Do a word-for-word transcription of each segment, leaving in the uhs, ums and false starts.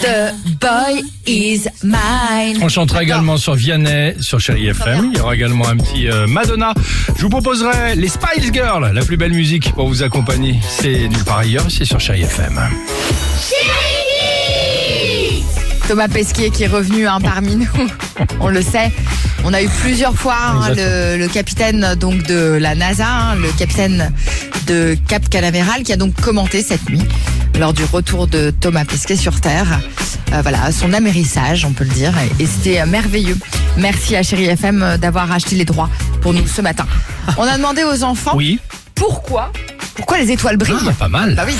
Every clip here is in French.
The boy is mine. On chantera également sur Vianney, sur Chérie F M. Il y aura également un petit euh, Madonna. Je vous proposerai les Spice Girls, la plus belle musique pour vous accompagner. C'est nulle part ailleurs, c'est sur Chérie F M. Chérie Thomas Pesquet qui est revenu hein, parmi nous, on le sait. On a eu plusieurs fois hein, le, le capitaine donc de la NASA, hein, le capitaine de Cap Calaveral, qui a donc commenté cette nuit. Lors du retour de Thomas Pesquet sur Terre, euh, voilà, son amérissage, on peut le dire, et c'était merveilleux. Merci à Chérie F M d'avoir acheté les droits pour nous ce matin. On a demandé aux enfants oui. pourquoi, pourquoi les étoiles brillent. Ah, pas mal. Bah oui.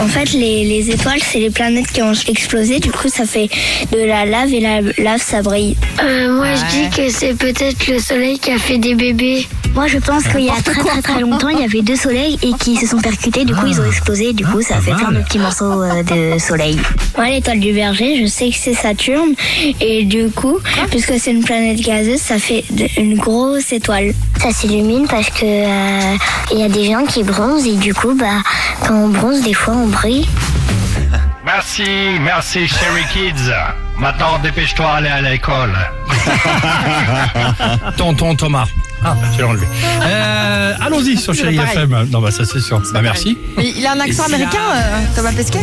En fait, les, les étoiles, c'est les planètes qui ont explosé. Du coup, ça fait de la lave et la lave, ça brille. Euh, moi, ouais. je dis que c'est peut-être le soleil qui a fait des bébés. Moi, je pense qu'il y a très très très longtemps, il y avait deux soleils et qui se sont percutés. Du coup, ah. ils ont explosé. Du coup, ça a fait plein de petits morceaux euh, de soleil. Moi, ouais, l'étoile du Berger, je sais que c'est Saturne. Et du coup, ah. puisque c'est une planète gazeuse, ça fait une grosse étoile. Ça s'illumine parce que il euh, y a des gens qui bronzent et du coup, bah, quand on bronze, des fois, on brille. Merci, merci, Chérie Kids. Maintenant, dépêche-toi à aller à l'école. Tonton Thomas. Ah, bah, je l'ai enlevé. Euh, allons-y sur Chérie F M. Non, bah ça c'est sûr. C'est bah merci. Mais il a un accent américain, euh, Thomas Pesquet.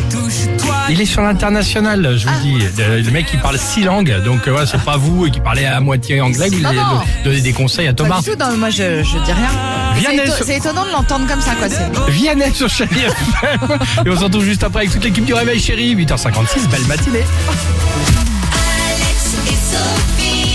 Il est sur l'international, je vous ah. dis. Le mec qui parle six langues, donc ouais, c'est pas vous qui parlez à moitié anglais. Vous allez donner des conseils à Thomas. Pas du tout, non, moi je, je dis rien. Vianney, c'est, éto- sur... c'est étonnant de l'entendre comme ça, quoi. C'est... Vianney sur Chérie F M. Et on se retrouve juste après avec toute l'équipe du Réveil Chérie. huit heures cinquante-six, belle matinée. Alex et Sophie.